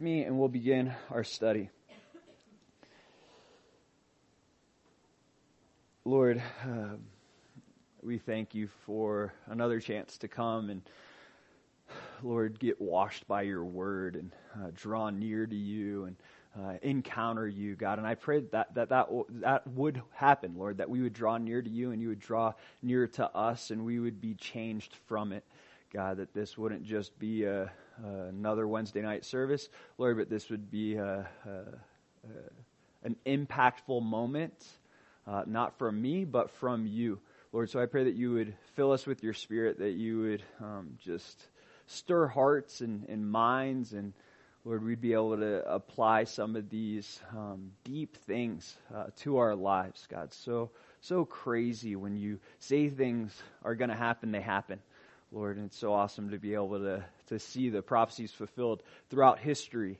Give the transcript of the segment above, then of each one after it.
with me and we'll begin our study. Lord, we thank you for another chance to come and, Lord, get washed by your word and draw near to you and encounter you, God. And I pray that would happen, Lord, that we would draw near to you and you would draw near to us and we would be changed from it, God, that this wouldn't just be another Wednesday night service, Lord, but this would be an impactful moment, not from me, but from you, Lord. So I pray that you would fill us with your spirit, that you would just stir hearts and minds, and Lord, we'd be able to apply some of these deep things to our lives, God. So crazy when you say things are going to happen, they happen, Lord, and it's so awesome to be able to see the prophecies fulfilled throughout history.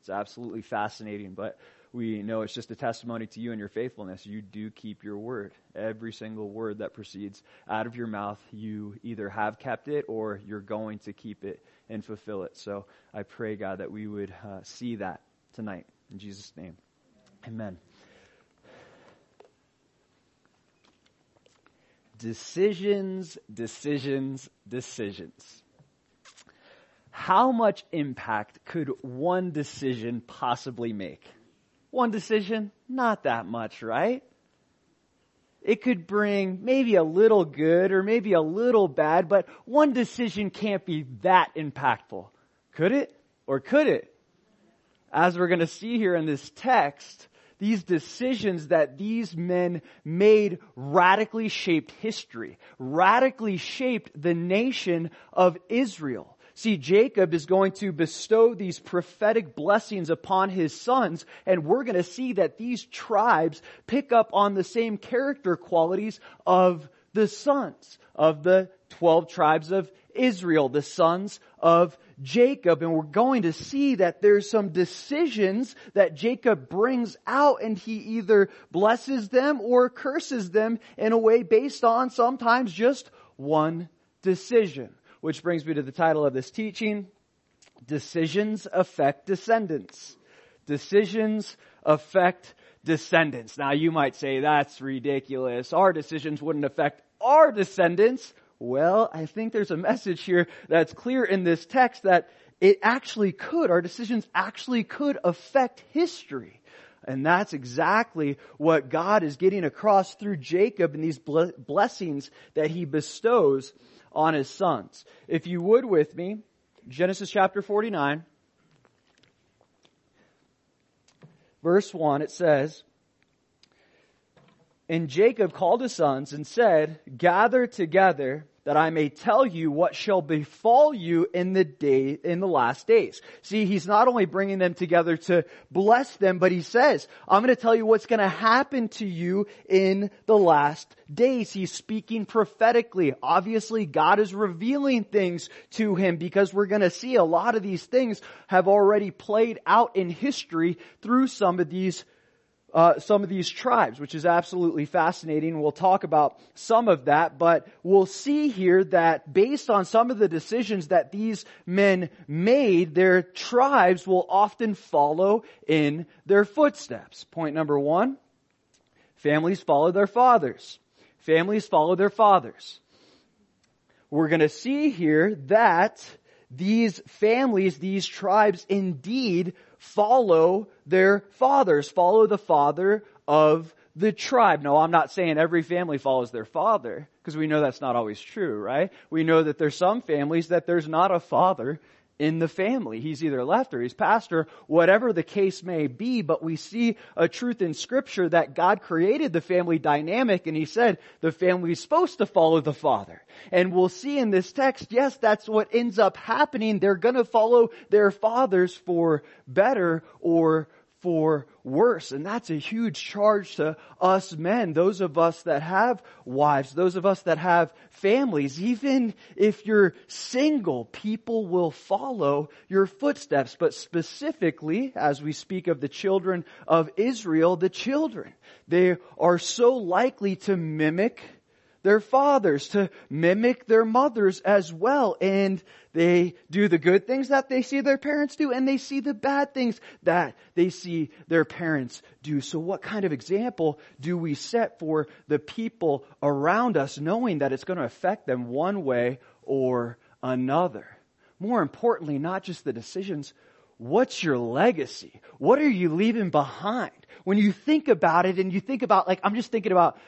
It's absolutely fascinating, but we know it's just a testimony to you and your faithfulness. You do keep your word. Every single word that proceeds out of your mouth, you either have kept it or you're going to keep it and fulfill it. So I pray, God, that we would see that tonight. In Jesus' name, amen. Decisions, decisions, decisions. How much impact could one decision possibly make? One decision, not that much, right? It could bring maybe a little good or maybe a little bad, but one decision can't be that impactful. Could it? Or could it? As we're going to see here in this text, these decisions that these men made radically shaped history, radically shaped the nation of Israel. See, Jacob is going to bestow these prophetic blessings upon his sons, and we're going to see that these tribes pick up on the same character qualities of the sons of the 12 tribes of Israel, the sons of Jacob. And we're going to see that there's some decisions that Jacob brings out, and he either blesses them or curses them in a way based on sometimes just one decision. Which brings me to the title of this teaching: Decisions Affect Descendants. Decisions affect descendants. Now you might say, that's ridiculous. Our decisions wouldn't affect our descendants. Well, I think there's a message here that's clear in this text that it actually could. Our decisions actually could affect history. And that's exactly what God is getting across through Jacob and these blessings that he bestows on his sons. If you would with me, Genesis chapter 49, verse 1, it says, "And Jacob called his sons and said, 'Gather together, that I may tell you what shall befall you in the last days.'" See, he's not only bringing them together to bless them, but he says, I'm going to tell you what's going to happen to you in the last days. He's speaking prophetically. Obviously, God is revealing things to him, because we're going to see a lot of these things have already played out in history through some of these tribes, which is absolutely fascinating. We'll talk about some of that, but we'll see here that based on some of the decisions that these men made, their tribes will often follow in their footsteps. Point number 1, families follow their fathers. Families follow their fathers. We're going to see here that these families, these tribes indeed follow their fathers, follow the father of the tribe. No, I'm not saying every family follows their father, because we know that's not always true, right? We know that there's some families that there's not a father in the family. He's either left or he's passed or whatever the case may be. But we see a truth in Scripture that God created the family dynamic, and he said the family is supposed to follow the father. And we'll see in this text, yes, that's what ends up happening. They're going to follow their fathers for better or for worse. And that's a huge charge to us men, those of us that have wives, those of us that have families. Even if you're single, people will follow your footsteps. But specifically, as we speak of the children of Israel, the children, they are so likely to mimic their fathers, to mimic their mothers as well. And they do the good things that they see their parents do, and they see the bad things that they see their parents do. So what kind of example do we set for the people around us, knowing that it's going to affect them one way or another? More importantly, not just the decisions, what's your legacy? What are you leaving behind? When you think about it, and you think about, like, I'm just thinking about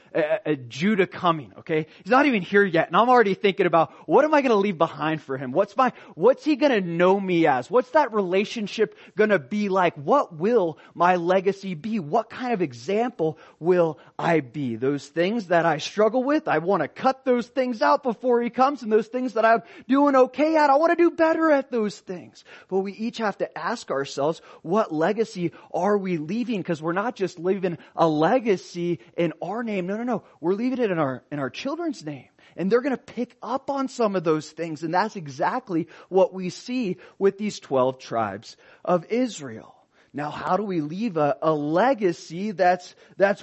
Judah coming, okay? He's not even here yet, and I'm already thinking about, what am I going to leave behind for him? What's he going to know me as? What's that relationship going to be like? What will my legacy be? What kind of example will I be? Those things that I struggle with, I want to cut those things out before he comes, and those things that I'm doing okay at, I want to do better at those things. But we each have to ask ourselves, what legacy are we leaving? Because we're not just leaving a legacy in our name. No. We're leaving it in our children's name. And they're going to pick up on some of those things. And that's exactly what we see with these 12 tribes of Israel. Now, how do we leave a legacy that's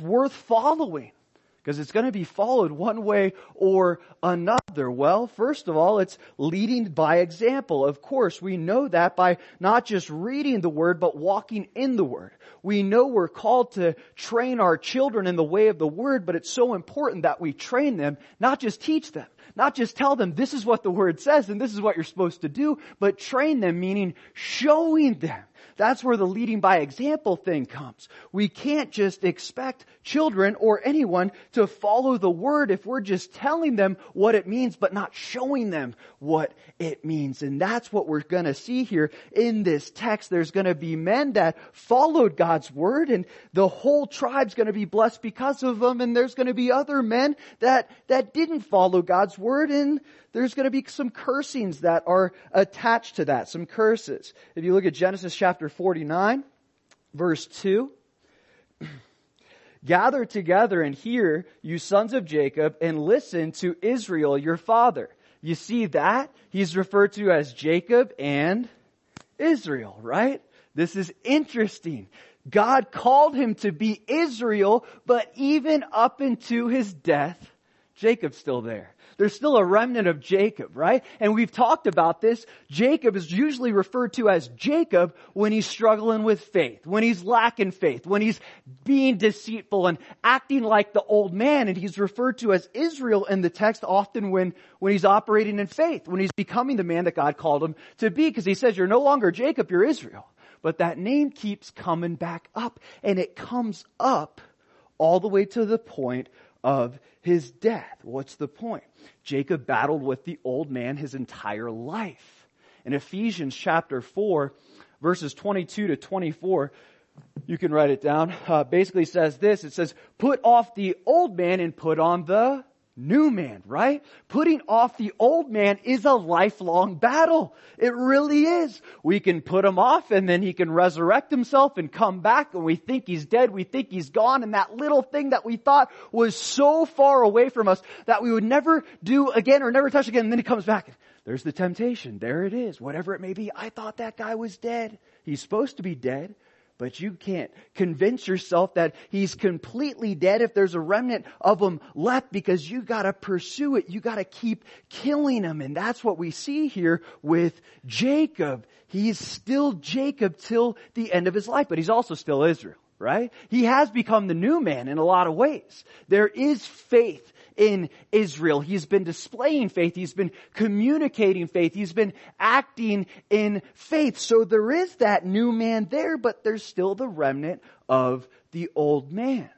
worth following? Because it's going to be followed one way or another. Well, first of all, it's leading by example. Of course, we know that by not just reading the Word, but walking in the Word. We know we're called to train our children in the way of the Word, but it's so important that we train them, not just teach them. Not just tell them this is what the Word says and this is what you're supposed to do, but train them, meaning showing them. That's where the leading by example thing comes. We can't just expect children or anyone to follow the Word if we're just telling them what it means but not showing them what it means. And that's what we're going to see here in this text. There's going to be men that followed God's Word, and the whole tribe's going to be blessed because of them. And there's going to be other men that didn't follow God's Word, and there's going to be some cursings that are attached to that, some curses. If you look at Genesis chapter 49, verse 2, "Gather together and hear, you sons of Jacob, and listen to Israel your father." You see that? He's referred to as Jacob and Israel, right? This is interesting. God called him to be Israel, but even up into his death, Jacob's still there. There's still a remnant of Jacob, right? And we've talked about this. Jacob is usually referred to as Jacob when he's struggling with faith, when he's lacking faith, when he's being deceitful and acting like the old man. And he's referred to as Israel in the text often when he's operating in faith, when he's becoming the man that God called him to be, because he says, you're no longer Jacob, you're Israel. But that name keeps coming back up, and it comes up all the way to the point of his death. What's the point? Jacob battled with the old man his entire life. In Ephesians chapter 4, verses 22 to 24, you can write it down, basically says this. It says, put off the old man and put on the new man, right? Putting off the old man is a lifelong battle. It really is. We can put him off, and then he can resurrect himself and come back, and we think he's dead, we think he's gone, and that little thing that we thought was so far away from us that we would never do again or never touch again, and then he comes back. There's the temptation. There it is. Whatever it may be, I thought that guy was dead. He's supposed to be dead. But you can't convince yourself that he's completely dead if there's a remnant of him left, because you got to pursue it. You got to keep killing him. And that's what we see here with Jacob. He is still Jacob till the end of his life, but he's also still Israel, right? He has become the new man in a lot of ways. There is faith in Israel. He's been displaying faith. He's been communicating faith. He's been acting in faith. So there is that new man there, but there's still the remnant of the old man.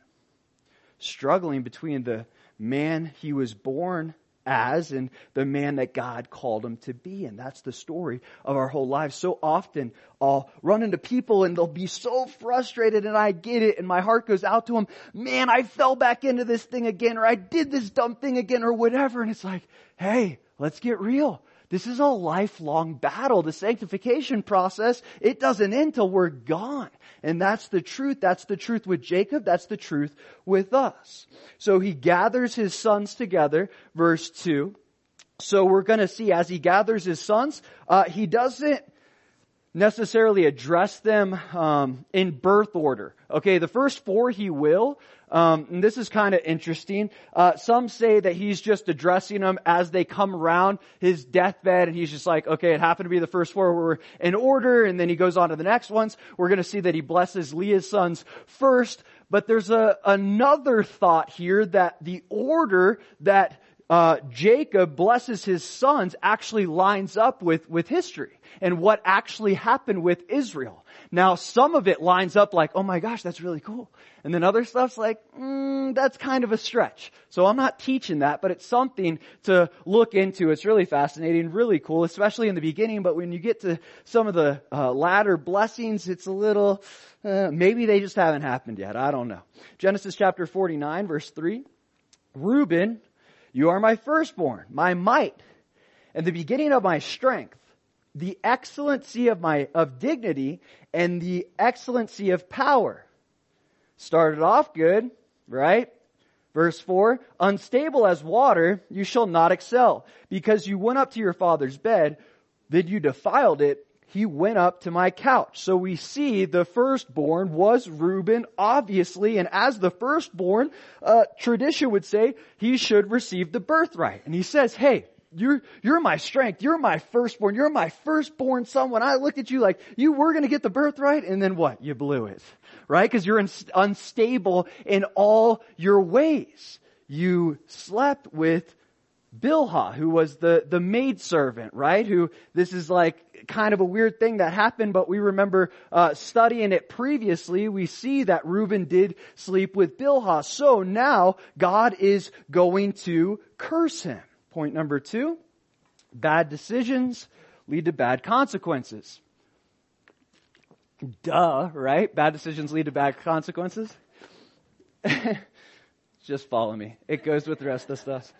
Struggling between the man he was born as and the man that God called him to be. And that's the story of our whole lives. So often I'll run into people and they'll be so frustrated, and I get it, and my heart goes out to them. Man, I fell back into this thing again, or I did this dumb thing again, or whatever. And it's like, hey, let's get real. This is a lifelong battle. The sanctification process, it doesn't end till we're gone. And that's the truth. That's the truth with Jacob. That's the truth with us. So he gathers his sons together, verse 2. So we're going to see as he gathers his sons, he doesn't necessarily address them in birth order. Okay, the first four he will. And this is kind of interesting. Some say that he's just addressing them as they come around his deathbed, and he's just like, okay, it happened to be the first four were in order, and then he goes on to the next ones. We're going to see that he blesses Leah's sons first, but there's another thought here that the order that Jacob blesses his sons actually lines up with history and what actually happened with Israel. Now, some of it lines up like, oh my gosh, that's really cool. And then other stuff's like, that's kind of a stretch. So I'm not teaching that, but it's something to look into. It's really fascinating, really cool, especially in the beginning. But when you get to some of the latter blessings, it's a little, maybe they just haven't happened yet. I don't know. Genesis chapter 49, verse 3. Reuben, you are my firstborn, my might, and the beginning of my strength, the excellency of dignity, and the excellency of power. Started off good, right? Verse 4, unstable as water, you shall not excel, because you went up to your father's bed, then you defiled it, he went up to my couch. So we see the firstborn was Reuben, obviously, and as the firstborn, tradition would say he should receive the birthright. And he says, hey, you're my strength, you're my firstborn son. When I looked at you like, you were going to get the birthright, and then what? You blew it, right? Because you're unstable in all your ways. You slept with Bilhah, who was the maidservant, right? Who, this is like kind of a weird thing that happened, but we remember studying it previously. We see that Reuben did sleep with Bilhah. So now God is going to curse him. Point number 2, bad decisions lead to bad consequences. Duh, right? Bad decisions lead to bad consequences. Just follow me. It goes with the rest of the stuff.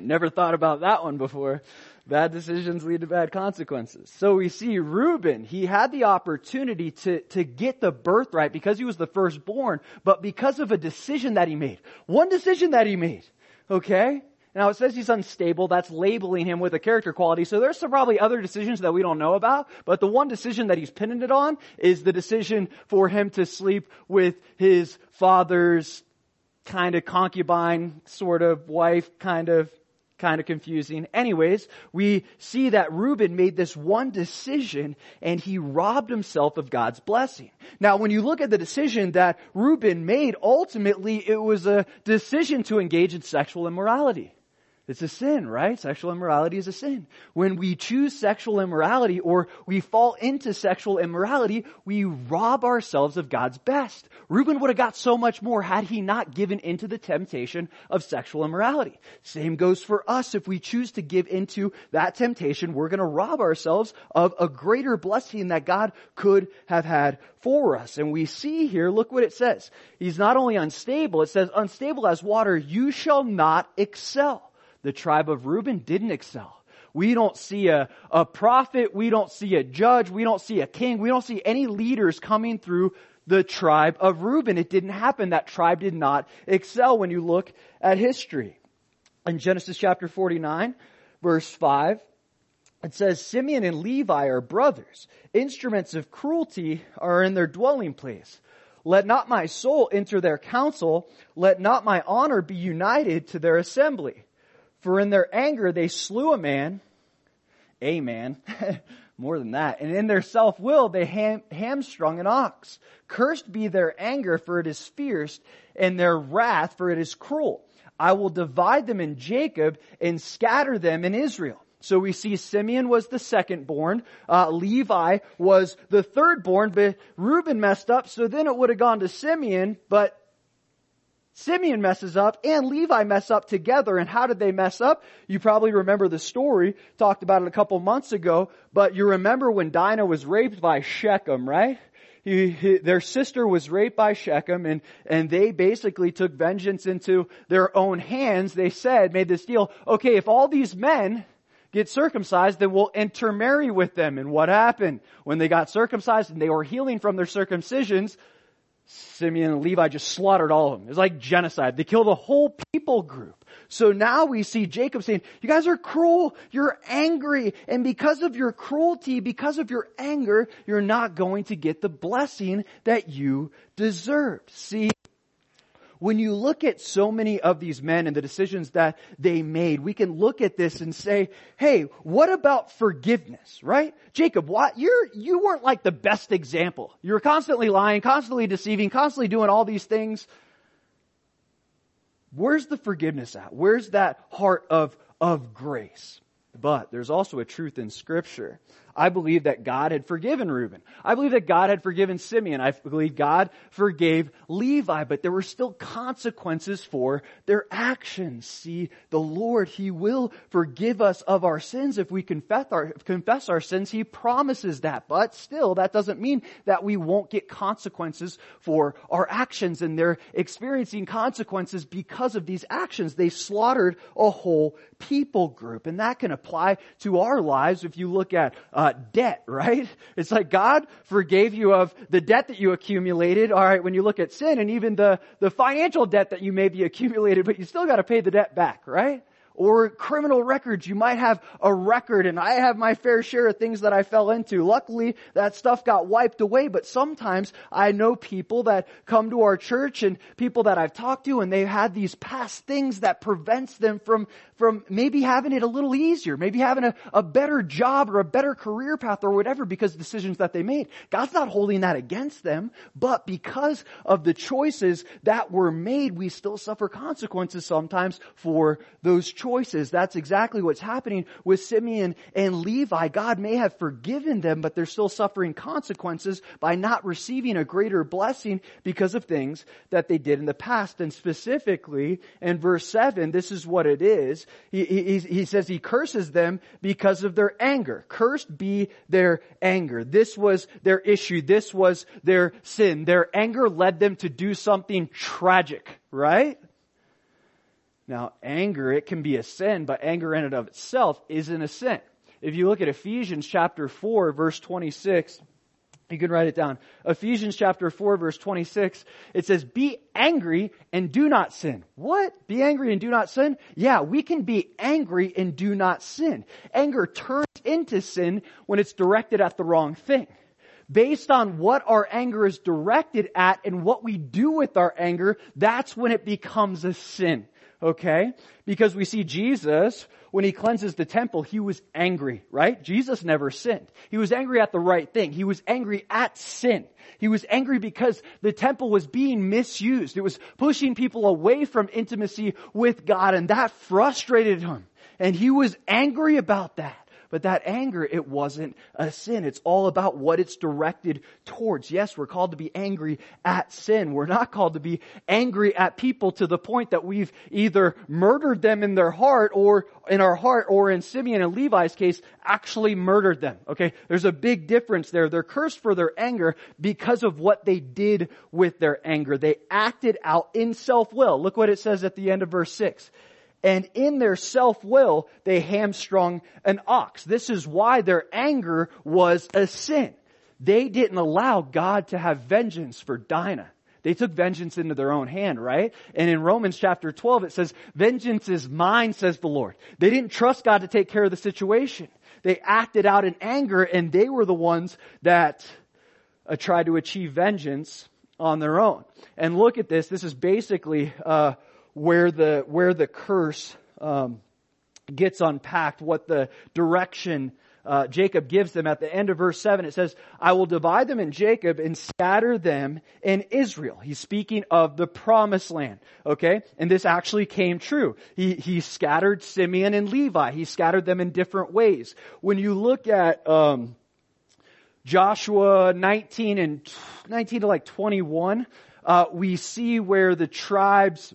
Never thought about that one before. Bad decisions lead to bad consequences. So we see Reuben, he had the opportunity to get the birthright because he was the firstborn, but because of a decision that he made. One decision that he made. Okay? Now it says he's unstable. That's labeling him with a character quality. So there's some probably other decisions that we don't know about, but the one decision that he's pinning it on is the decision for him to sleep with his father's kind of concubine, sort of wife, kind of confusing. Anyways, we see that Reuben made this one decision and he robbed himself of God's blessing. Now, when you look at the decision that Reuben made, ultimately it was a decision to engage in sexual immorality. It's a sin, right? Sexual immorality is a sin. When we choose sexual immorality or we fall into sexual immorality, we rob ourselves of God's best. Reuben would have got so much more had he not given into the temptation of sexual immorality. Same goes for us. If we choose to give into that temptation, we're going to rob ourselves of a greater blessing that God could have had for us. And we see here, look what it says. He's not only unstable, it says, unstable as water, you shall not excel. The tribe of Reuben didn't excel. We don't see a prophet. We don't see a judge. We don't see a king. We don't see any leaders coming through the tribe of Reuben. It didn't happen. That tribe did not excel when you look at history. In Genesis chapter 49, verse 5, it says, Simeon and Levi are brothers. Instruments of cruelty are in their dwelling place. Let not my soul enter their counsel. Let not my honor be united to their assembly. For in their anger they slew a man, more than that. And in their self-will they hamstrung an ox. Cursed be their anger, for it is fierce, and their wrath, for it is cruel. I will divide them in Jacob and scatter them in Israel. So we see Simeon was the second born. Levi was the third born, but Reuben messed up. So then it would have gone to Simeon, but Simeon messes up and Levi mess up together. And how did they mess up? You probably remember the story. Talked about it a couple months ago. But you remember when Dinah was raped by Shechem, right? Their sister was raped by Shechem, and they basically took vengeance into their own hands. They made this deal. Okay, if all these men get circumcised, then we'll intermarry with them. And what happened? When they got circumcised and they were healing from their circumcisions, Simeon and Levi just slaughtered all of them. It's like genocide. They killed the whole people group. So now we see Jacob saying, you guys are cruel, you're angry, and because of your cruelty, because of your anger, you're not going to get the blessing that you deserve. See, when you look at so many of these men and the decisions that they made, we can look at this and say, hey, what about forgiveness, right? Jacob, you weren't like the best example. You were constantly lying, constantly deceiving, constantly doing all these things. Where's the forgiveness at? Where's that heart of grace? But there's also a truth in Scripture. I believe that God had forgiven Reuben. I believe that God had forgiven Simeon. I believe God forgave Levi, but there were still consequences for their actions. See, the Lord, He will forgive us of our sins if we confess our sins. He promises that, but still, that doesn't mean that we won't get consequences for our actions, and they're experiencing consequences because of these actions. They slaughtered a whole people group, and that can apply to our lives if you look at debt, right? It's like God forgave you of the debt that you accumulated. All right, when you look at sin and even the financial debt that you maybe accumulated, but you still got to pay the debt back, right? Or criminal records. You might have a record, and I have my fair share of things that I fell into. Luckily, that stuff got wiped away, but sometimes I know people that come to our church and people that I've talked to, and they've had these past things that prevents them from maybe having it a little easier, maybe having a better job or a better career path or whatever because of decisions that they made. God's not holding that against them, but because of the choices that were made, we still suffer consequences sometimes for those choices. That's exactly what's happening with Simeon and Levi. God may have forgiven them, but they're still suffering consequences by not receiving a greater blessing because of things that they did in the past. And specifically in verse 7, this is what it is. He says he curses them because of their anger. Cursed be their anger. This was their issue. This was their sin. Their anger led them to do something tragic, right? Now, anger, it can be a sin, but anger in and of itself isn't a sin. If you look at Ephesians chapter 4, verse 26, you can write it down. Ephesians chapter 4, verse 26, it says, be angry and do not sin. What? Be angry and do not sin? Yeah, we can be angry and do not sin. Anger turns into sin when it's directed at the wrong thing. Based on what our anger is directed at and what we do with our anger, that's when it becomes a sin. Okay? Because we see Jesus, when He cleanses the temple, He was angry, right? Jesus never sinned. He was angry at the right thing. He was angry at sin. He was angry because the temple was being misused. It was pushing people away from intimacy with God, and that frustrated Him. And He was angry about that. But that anger, it wasn't a sin. It's all about what it's directed towards. Yes, we're called to be angry at sin. We're not called to be angry at people to the point that we've either murdered them in their heart or in our heart, or in Simeon and Levi's case, actually murdered them. Okay, there's a big difference there. They're cursed for their anger because of what they did with their anger. They acted out in self-will. Look what it says at the end of verse 6. And in their self-will, they hamstrung an ox. This is why their anger was a sin. They didn't allow God to have vengeance for Dinah. They took vengeance into their own hand, right? And in Romans chapter 12, it says, vengeance is mine, says the Lord. They didn't trust God to take care of the situation. They acted out in anger, and they were the ones that tried to achieve vengeance on their own. And look at this. This is basically where the curse gets unpacked, what the direction Jacob gives them. At the end of verse 7, it says, I will divide them in Jacob and scatter them in Israel. He's speaking of the promised land, okay? And this actually came true. He scattered Simeon and Levi. He scattered them in different ways. When you look at Joshua 19 to like 21, we see where the tribes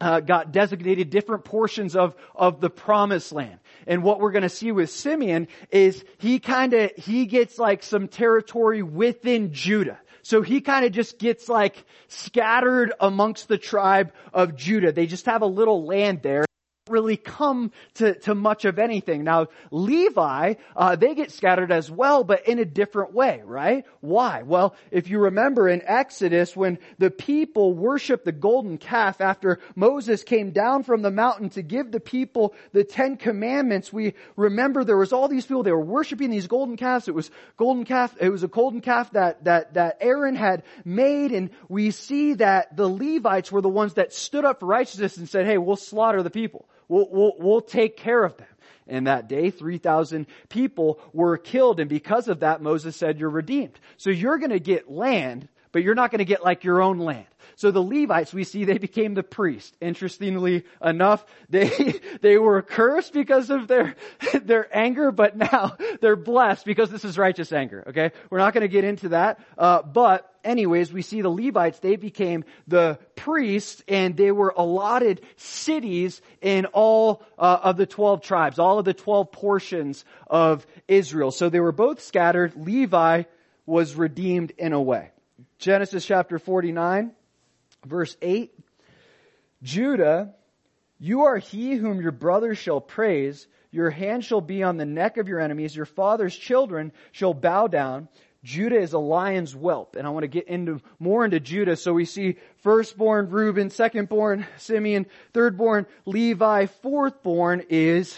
got designated different portions of the promised land. And what we're going to see with Simeon is he gets like some territory within Judah. So he kind of just gets like scattered amongst the tribe of Judah. They just have a little land there. really come to much of anything. Now, Levi, they get scattered as well, but in a different way, right? Why? Well, if you remember in Exodus, when the people worshiped the golden calf after Moses came down from the mountain to give the people the 10 Commandments, we remember there was all these people, they were worshiping these golden calves. It was a golden calf that Aaron had made, and we see that the Levites were the ones that stood up for righteousness and said, hey, we'll slaughter the people. We'll take care of them. And that day, 3,000 people were killed. And because of that, Moses said, you're redeemed. So you're going to get land, but you're not going to get like your own land. So the Levites, we see, they became the priest. Interestingly enough, they were cursed because of their anger, but now they're blessed because this is righteous anger. Okay. We're not going to get into that. But anyways, we see the Levites, they became the priests, and they were allotted cities in all of the 12 tribes, all of the 12 portions of Israel. So they were both scattered. Levi was redeemed in a way. Genesis chapter 49, verse 8. Judah, you are he whom your brothers shall praise. Your hand shall be on the neck of your enemies. Your father's children shall bow down. Judah is a lion's whelp. And I want to get more into Judah. So we see firstborn Reuben, secondborn Simeon, thirdborn Levi, fourthborn is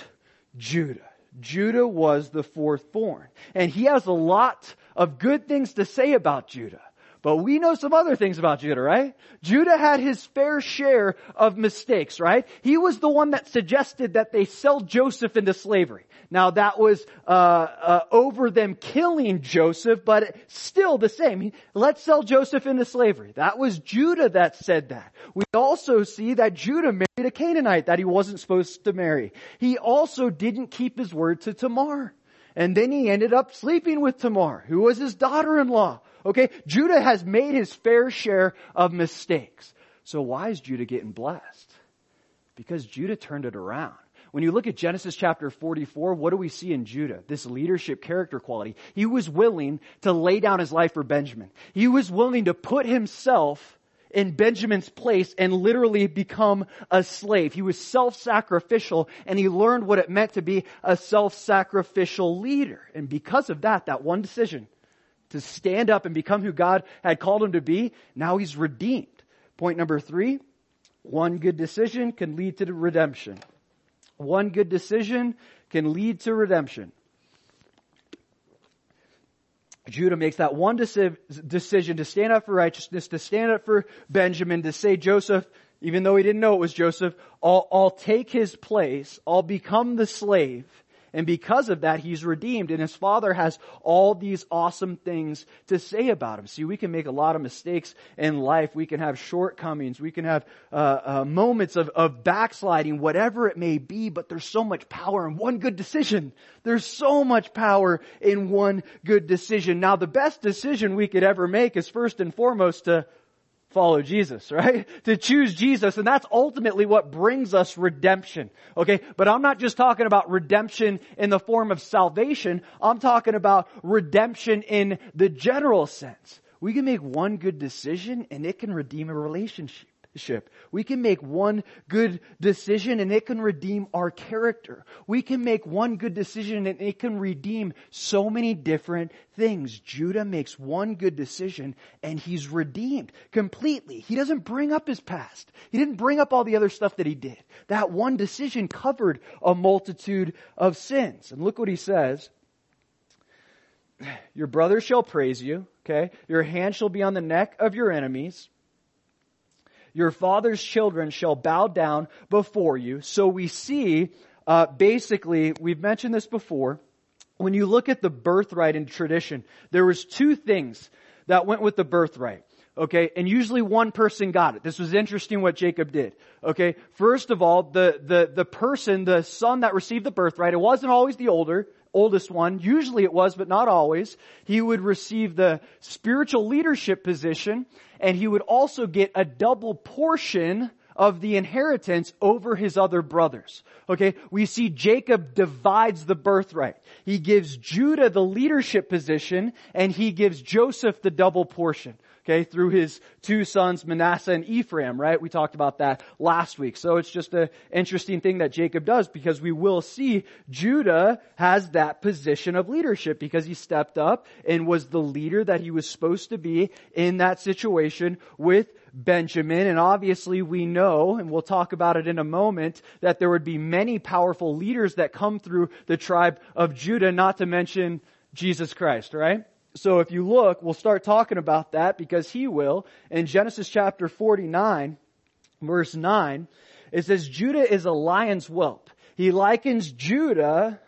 Judah. Judah was the fourthborn. And he has a lot of good things to say about Judah. But we know some other things about Judah, right? Judah had his fair share of mistakes, right? He was the one that suggested that they sell Joseph into slavery. Now that was over them killing Joseph, but still the same. Let's sell Joseph into slavery. That was Judah that said that. We also see that Judah married a Canaanite that he wasn't supposed to marry. He also didn't keep his word to Tamar. And then he ended up sleeping with Tamar, who was his daughter-in-law. Okay, Judah has made his fair share of mistakes. So why is Judah getting blessed? Because Judah turned it around. When you look at Genesis chapter 44, what do we see in Judah? This leadership character quality. He was willing to lay down his life for Benjamin. He was willing to put himself in Benjamin's place and literally become a slave. He was self-sacrificial, and he learned what it meant to be a self-sacrificial leader. And because of that one decision, to stand up and become who God had called him to be, now he's redeemed. Point number 3, one good decision can lead to redemption. One good decision can lead to redemption. Judah makes that one decision to stand up for righteousness, to stand up for Benjamin, to say, Joseph, even though he didn't know it was Joseph, I'll take his place, I'll become the slave. And because of that, he's redeemed, and his father has all these awesome things to say about him. See, we can make a lot of mistakes in life. We can have shortcomings. We can have moments of backsliding, whatever it may be, but there's so much power in one good decision. There's so much power in one good decision. Now, the best decision we could ever make is first and foremost to follow Jesus, right? To choose Jesus. And that's ultimately what brings us redemption. Okay. But I'm not just talking about redemption in the form of salvation. I'm talking about redemption in the general sense. We can make one good decision and it can redeem a relationship. We can make one good decision and it can redeem our character. We can make one good decision and it can redeem so many different things. Judah makes one good decision and he's redeemed completely. He doesn't bring up his past. He didn't bring up all the other stuff that he did. That one decision covered a multitude of sins. And look what he says. Your brother shall praise you. Okay. Your hand shall be on the neck of your enemies. Your father's children shall bow down before you. So we see, basically, we've mentioned this before. When you look at the birthright in tradition, there was 2 things that went with the birthright. Okay. And usually one person got it. This was interesting what Jacob did. Okay. First of all, the person, the son that received the birthright, it wasn't always the oldest one. Usually it was, but not always. He would receive the spiritual leadership position, and he would also get a double portion of the inheritance over his other brothers. Okay, we see Jacob divides the birthright. He gives Judah the leadership position, and he gives Joseph the double portion. okay, through his two sons, Manasseh and Ephraim, right? We talked about that last week. So it's just an interesting thing that Jacob does, because we will see Judah has that position of leadership because he stepped up and was the leader that he was supposed to be in that situation with Benjamin. And obviously we know, and we'll talk about it in a moment, that there would be many powerful leaders that come through the tribe of Judah, not to mention Jesus Christ, right? So if you look, we'll start talking about that because he will. In Genesis chapter 49, verse 9, it says, Judah is a lion's whelp. He likens Judah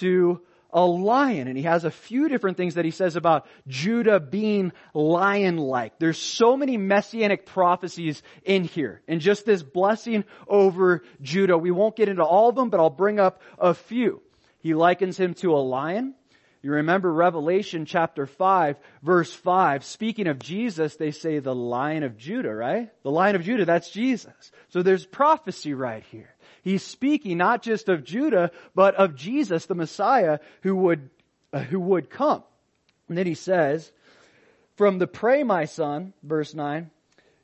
to a lion, and he has a few different things that he says about Judah being lion-like. There's so many messianic prophecies in here, and just this blessing over Judah. We won't get into all of them, but I'll bring up a few. He likens him to a lion. You remember Revelation chapter 5, verse 5. Speaking of Jesus, they say the Lion of Judah, right? The Lion of Judah, that's Jesus. So there's prophecy right here. He's speaking not just of Judah, but of Jesus, the Messiah, who would come. And then he says, from the prey, my son, verse 9,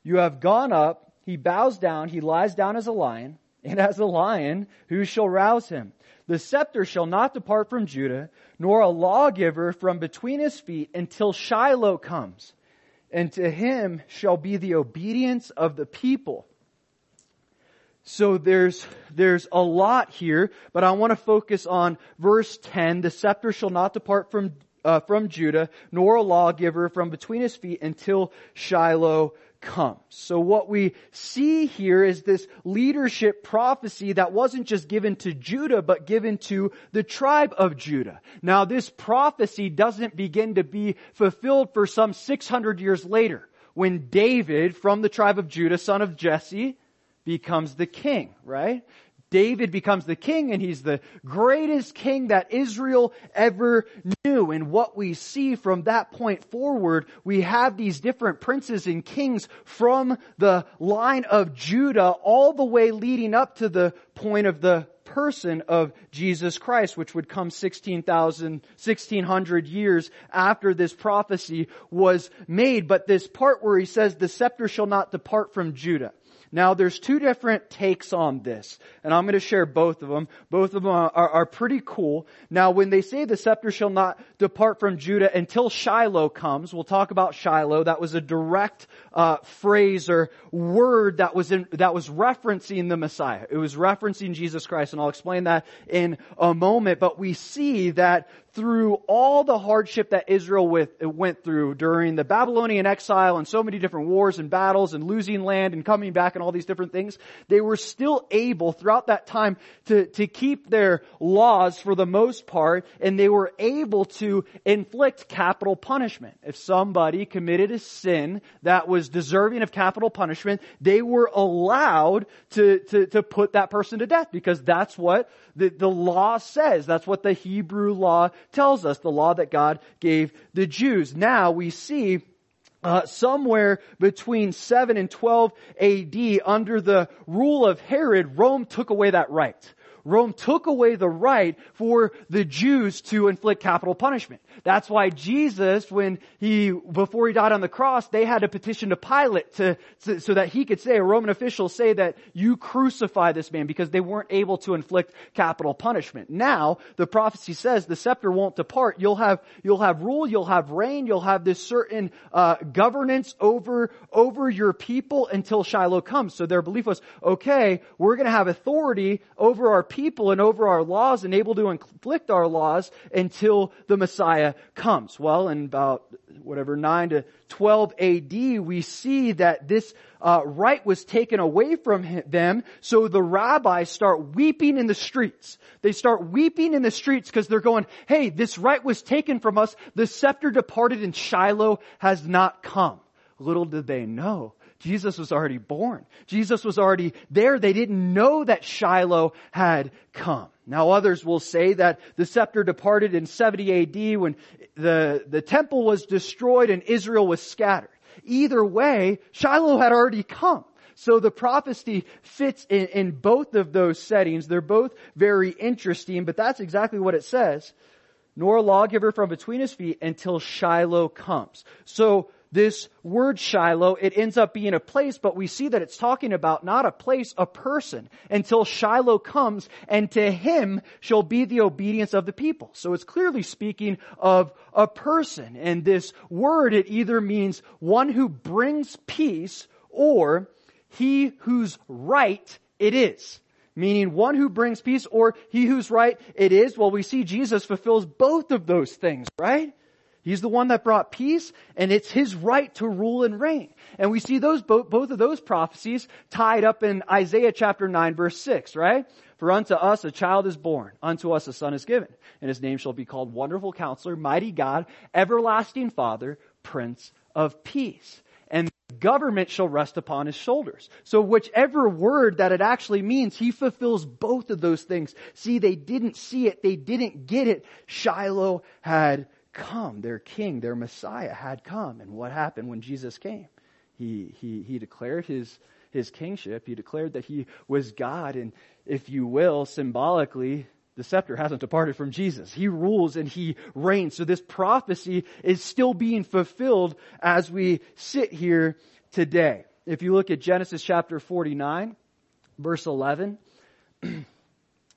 you have gone up, he bows down, he lies down as a lion, and as a lion, who shall rouse him? The scepter shall not depart from Judah, nor a lawgiver from between his feet until Shiloh comes. And to him shall be the obedience of the people. So there's a lot here, but I want to focus on verse 10. The scepter shall not depart from Judah, nor a lawgiver from between his feet until Shiloh comes. So what we see here is this leadership prophecy that wasn't just given to Judah, but given to the tribe of Judah. Now this prophecy doesn't begin to be fulfilled for some 600 years later, when David from the tribe of Judah, son of Jesse, becomes the king, right? David becomes the king, and he's the greatest king that Israel ever knew. And what we see from that point forward, we have these different princes and kings from the line of Judah all the way leading up to the point of the person of Jesus Christ, which would come 1600 years after this prophecy was made. But this part where he says, the scepter shall not depart from Judah. Now, there's two different takes on this, and I'm going to share both of them. Both of them are pretty cool. Now, when they say the scepter shall not depart from Judah until Shiloh comes, we'll talk about Shiloh. That was a direct phrase or word that was referencing the Messiah. It was referencing Jesus Christ, and I'll explain that in a moment. But we see that through all the hardship that Israel went through during the Babylonian exile and so many different wars and battles and losing land and coming back and all these different things, they were still able throughout that time to keep their laws for the most part, and they were able to inflict capital punishment. If somebody committed a sin that was deserving of capital punishment, they were allowed to put that person to death, because that's what the law says. That's what the Hebrew law tells us, the law that God gave the Jews. Now we see somewhere between 7 and 12 AD, under the rule of Herod, Rome took away that right. Rome took away the right for the Jews to inflict capital punishment. That's why Jesus, before he died on the cross, they had to petition to Pilate so that he could say, a Roman official, say that you crucify this man, because they weren't able to inflict capital punishment. Now, the prophecy says the scepter won't depart. You'll have rule, you'll have reign, you'll have this certain, governance over your people until Shiloh comes. So their belief was, okay, we're gonna have authority over our people and over our laws, and able to inflict our laws until the Messiah comes. Well, in about 9 to 12 AD, we see that this right was taken away from them. So the rabbis start weeping in the streets. They start weeping in the streets because they're going, hey, this right was taken from us. The scepter departed and Shiloh has not come. Little did they know, Jesus was already born. Jesus was already there. They didn't know that Shiloh had come. Now others will say that the scepter departed in 70 AD, when the temple was destroyed and Israel was scattered. Either way, Shiloh had already come. So the prophecy fits in both of those settings. They're both very interesting, but that's exactly what it says. Nor a lawgiver from between his feet until Shiloh comes. So this word Shiloh, it ends up being a place, but we see that it's talking about not a place, a person, until Shiloh comes, and to him shall be the obedience of the people. So it's clearly speaking of a person, and this word, it either means one who brings peace or he whose right it is. Meaning one who brings peace or he whose right it is. Well, we see Jesus fulfills both of those things, right? He's the one that brought peace, and it's his right to rule and reign. And we see those both of those prophecies tied up in Isaiah chapter 9 verse 6, right? For unto us a child is born, unto us a son is given, and his name shall be called Wonderful Counselor, Mighty God, Everlasting Father, Prince of Peace. And government shall rest upon his shoulders. So whichever word that it actually means, he fulfills both of those things. See, they didn't see it. They didn't get it. Shiloh had come. Their king, their Messiah had come. And what happened when Jesus came? He declared his kingship. He declared that he was God. And if you will, symbolically, the scepter hasn't departed from Jesus. He rules and he reigns. So this prophecy is still being fulfilled as we sit here today. If you look at Genesis chapter 49, verse 11, it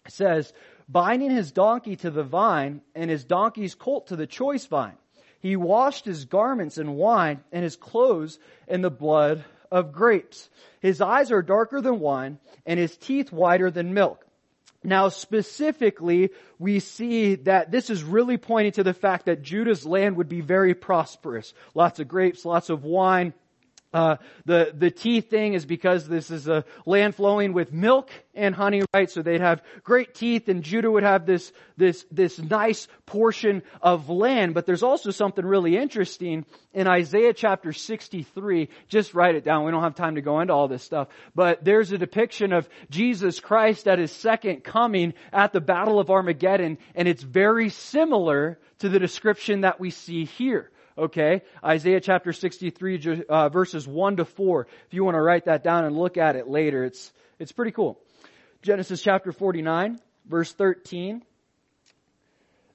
says, binding his donkey to the vine and his donkey's colt to the choice vine, he washed his garments in wine and his clothes in the blood of grapes. His eyes are darker than wine and his teeth whiter than milk. Now specifically, we see that this is really pointing to the fact that Judah's land would be very prosperous. Lots of grapes, lots of wine. The teeth thing is because this is a land flowing with milk and honey, right? So they'd have great teeth, and Judah would have this nice portion of land. But there's also something really interesting in Isaiah chapter 63. Just write it down. We don't have time to go into all this stuff. But there's a depiction of Jesus Christ at his second coming at the Battle of Armageddon, and it's very similar to the description that we see here. Okay, Isaiah chapter 63, verses 1 to 4. If you want to write that down and look at it later, it's pretty cool. Genesis chapter 49, verse 13.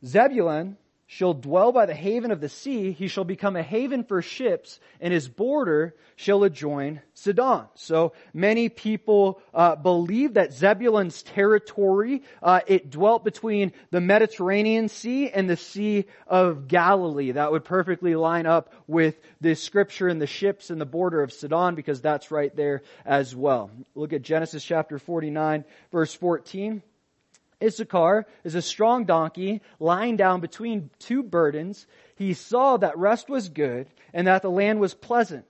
Zebulun shall dwell by the haven of the sea. He shall become a haven for ships, and his border shall adjoin Sidon. So many people believe that Zebulun's territory, it dwelt between the Mediterranean Sea and the Sea of Galilee. That would perfectly line up with the scripture and the ships and the border of Sidon, because that's right there as well. Look at Genesis chapter 49, verse 14. Issachar is a strong donkey lying down between two burdens. He saw that rest was good and that the land was pleasant.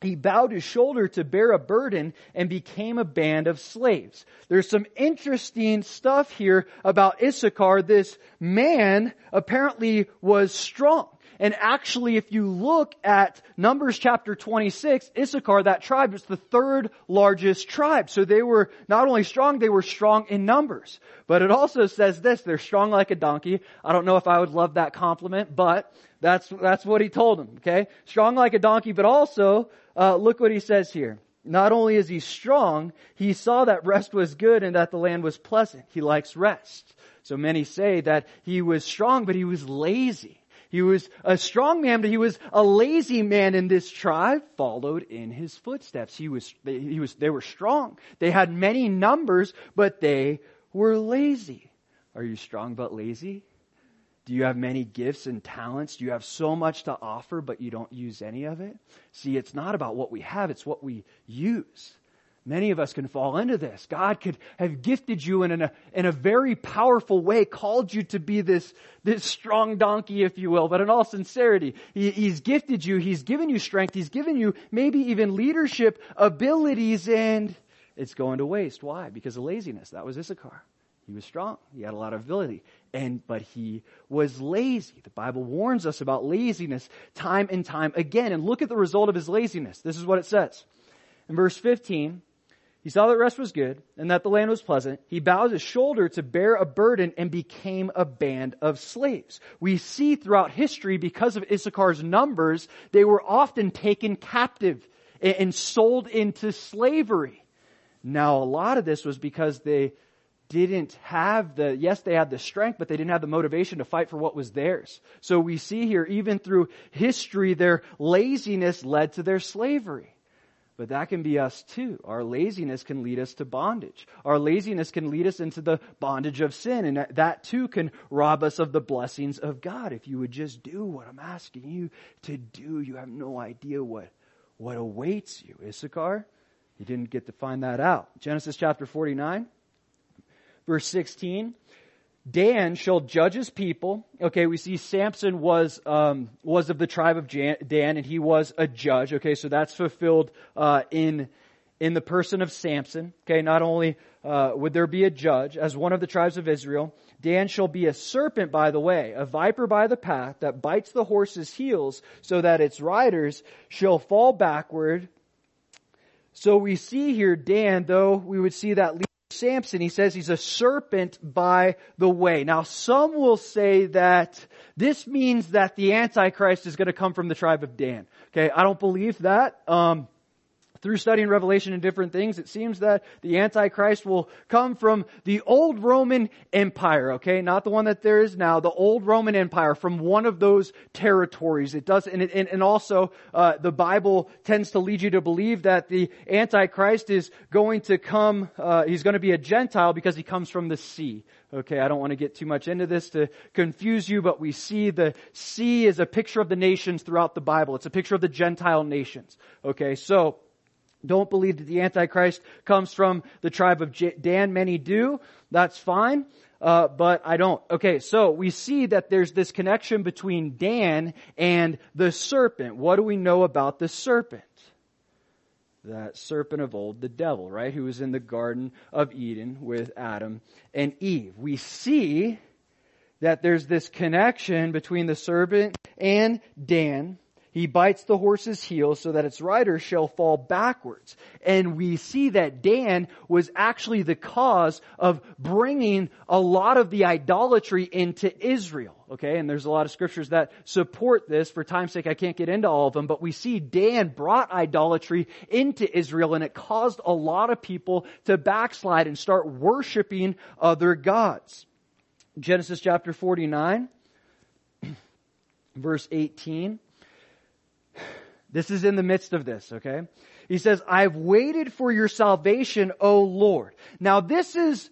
He bowed his shoulder to bear a burden and became a band of slaves. There's some interesting stuff here about Issachar. This man apparently was strong. And actually, if you look at Numbers chapter 26, Issachar, that tribe, was the third largest tribe. So they were not only strong, they were strong in numbers. But it also says this, they're strong like a donkey. I don't know if I would love that compliment, but that's what he told them, okay? Strong like a donkey, but also, look what he says here. Not only is he strong, he saw that rest was good and that the land was pleasant. He likes rest. So many say that he was strong, but he was lazy. He was a strong man, but he was a lazy man, and this tribe followed in his footsteps. They were strong. They had many numbers, but they were lazy. Are you strong but lazy? Do you have many gifts and talents? Do you have so much to offer, but you don't use any of it? See, it's not about what we have, it's what we use. Many of us can fall into this. God could have gifted you in a very powerful way, called you to be this strong donkey, if you will. But in all sincerity, He's gifted you. He's given you strength. He's given you maybe even leadership abilities, and it's going to waste. Why? Because of laziness. That was Issachar. He was strong. He had a lot of ability, but he was lazy. The Bible warns us about laziness time and time again. And look at the result of his laziness. This is what it says. In verse 15... He saw that rest was good and that the land was pleasant. He bowed his shoulder to bear a burden and became a band of slaves. We see throughout history, because of Issachar's numbers, they were often taken captive and sold into slavery. Now, a lot of this was because they didn't have the, yes, they had the strength, but they didn't have the motivation to fight for what was theirs. So we see here, even through history, their laziness led to their slavery. But that can be us too. Our laziness can lead us to bondage. Our laziness can lead us into the bondage of sin. And that too can rob us of the blessings of God. If you would just do what I'm asking you to do, you have no idea what awaits you. Issachar, you didn't get to find that out. Genesis chapter 49, verse 16. Dan shall judge his people. Okay, we see Samson was of the tribe of Dan, and he was a judge. Okay, so that's fulfilled in the person of Samson. Okay, not only would there be a judge as one of the tribes of Israel, Dan shall be a serpent by the way, a viper by the path that bites the horse's heels so that its riders shall fall backward. So we see here Dan, though we would see that Samson, he says he's a serpent by the way. Now, some will say that this means that the Antichrist is going to come from the tribe of Dan. Okay, I don't believe that. Through studying Revelation and different things, it seems that the Antichrist will come from the old Roman Empire, okay? Not the one that there is now, the old Roman Empire, from one of those territories. It does, and also, the Bible tends to lead you to believe that the Antichrist is going to come, he's going to be a Gentile because he comes from the sea. Okay, I don't want to get too much into this to confuse you, but we see the sea is a picture of the nations throughout the Bible. It's a picture of the Gentile nations. Okay, so don't believe that the Antichrist comes from the tribe of Dan. Many do. That's fine. But I don't. Okay, so we see that there's this connection between Dan and the serpent. What do we know about the serpent? That serpent of old, the devil, right? Who was in the Garden of Eden with Adam and Eve. We see that there's this connection between the serpent and Dan. He bites the horse's heel so that its rider shall fall backwards. And we see that Dan was actually the cause of bringing a lot of the idolatry into Israel. Okay, and there's a lot of scriptures that support this. For time's sake, I can't get into all of them. But we see Dan brought idolatry into Israel, and it caused a lot of people to backslide and start worshiping other gods. Genesis chapter 49, verse 18. This is in the midst of this, okay? He says, I've waited for your salvation, O Lord. Now this is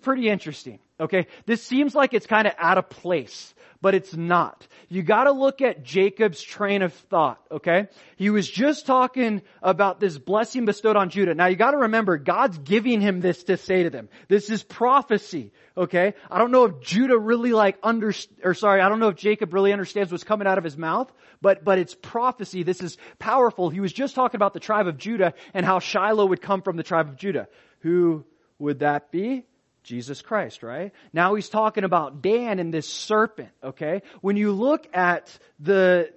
pretty interesting, okay? This seems like it's kind of out of place, but it's not. You gotta look at Jacob's train of thought, okay? He was just talking about this blessing bestowed on Judah. Now you gotta remember, God's giving him this to say to them. This is prophecy, okay? I don't know if Judah really I don't know if Jacob really understands what's coming out of his mouth, but it's prophecy. This is powerful. He was just talking about the tribe of Judah and how Shiloh would come from the tribe of Judah. Who would that be? Jesus Christ, right? Now he's talking about Dan and this serpent, okay? When you look at the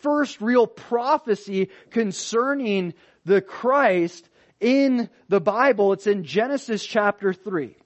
first real prophecy concerning the Christ in the Bible, it's in Genesis chapter 3.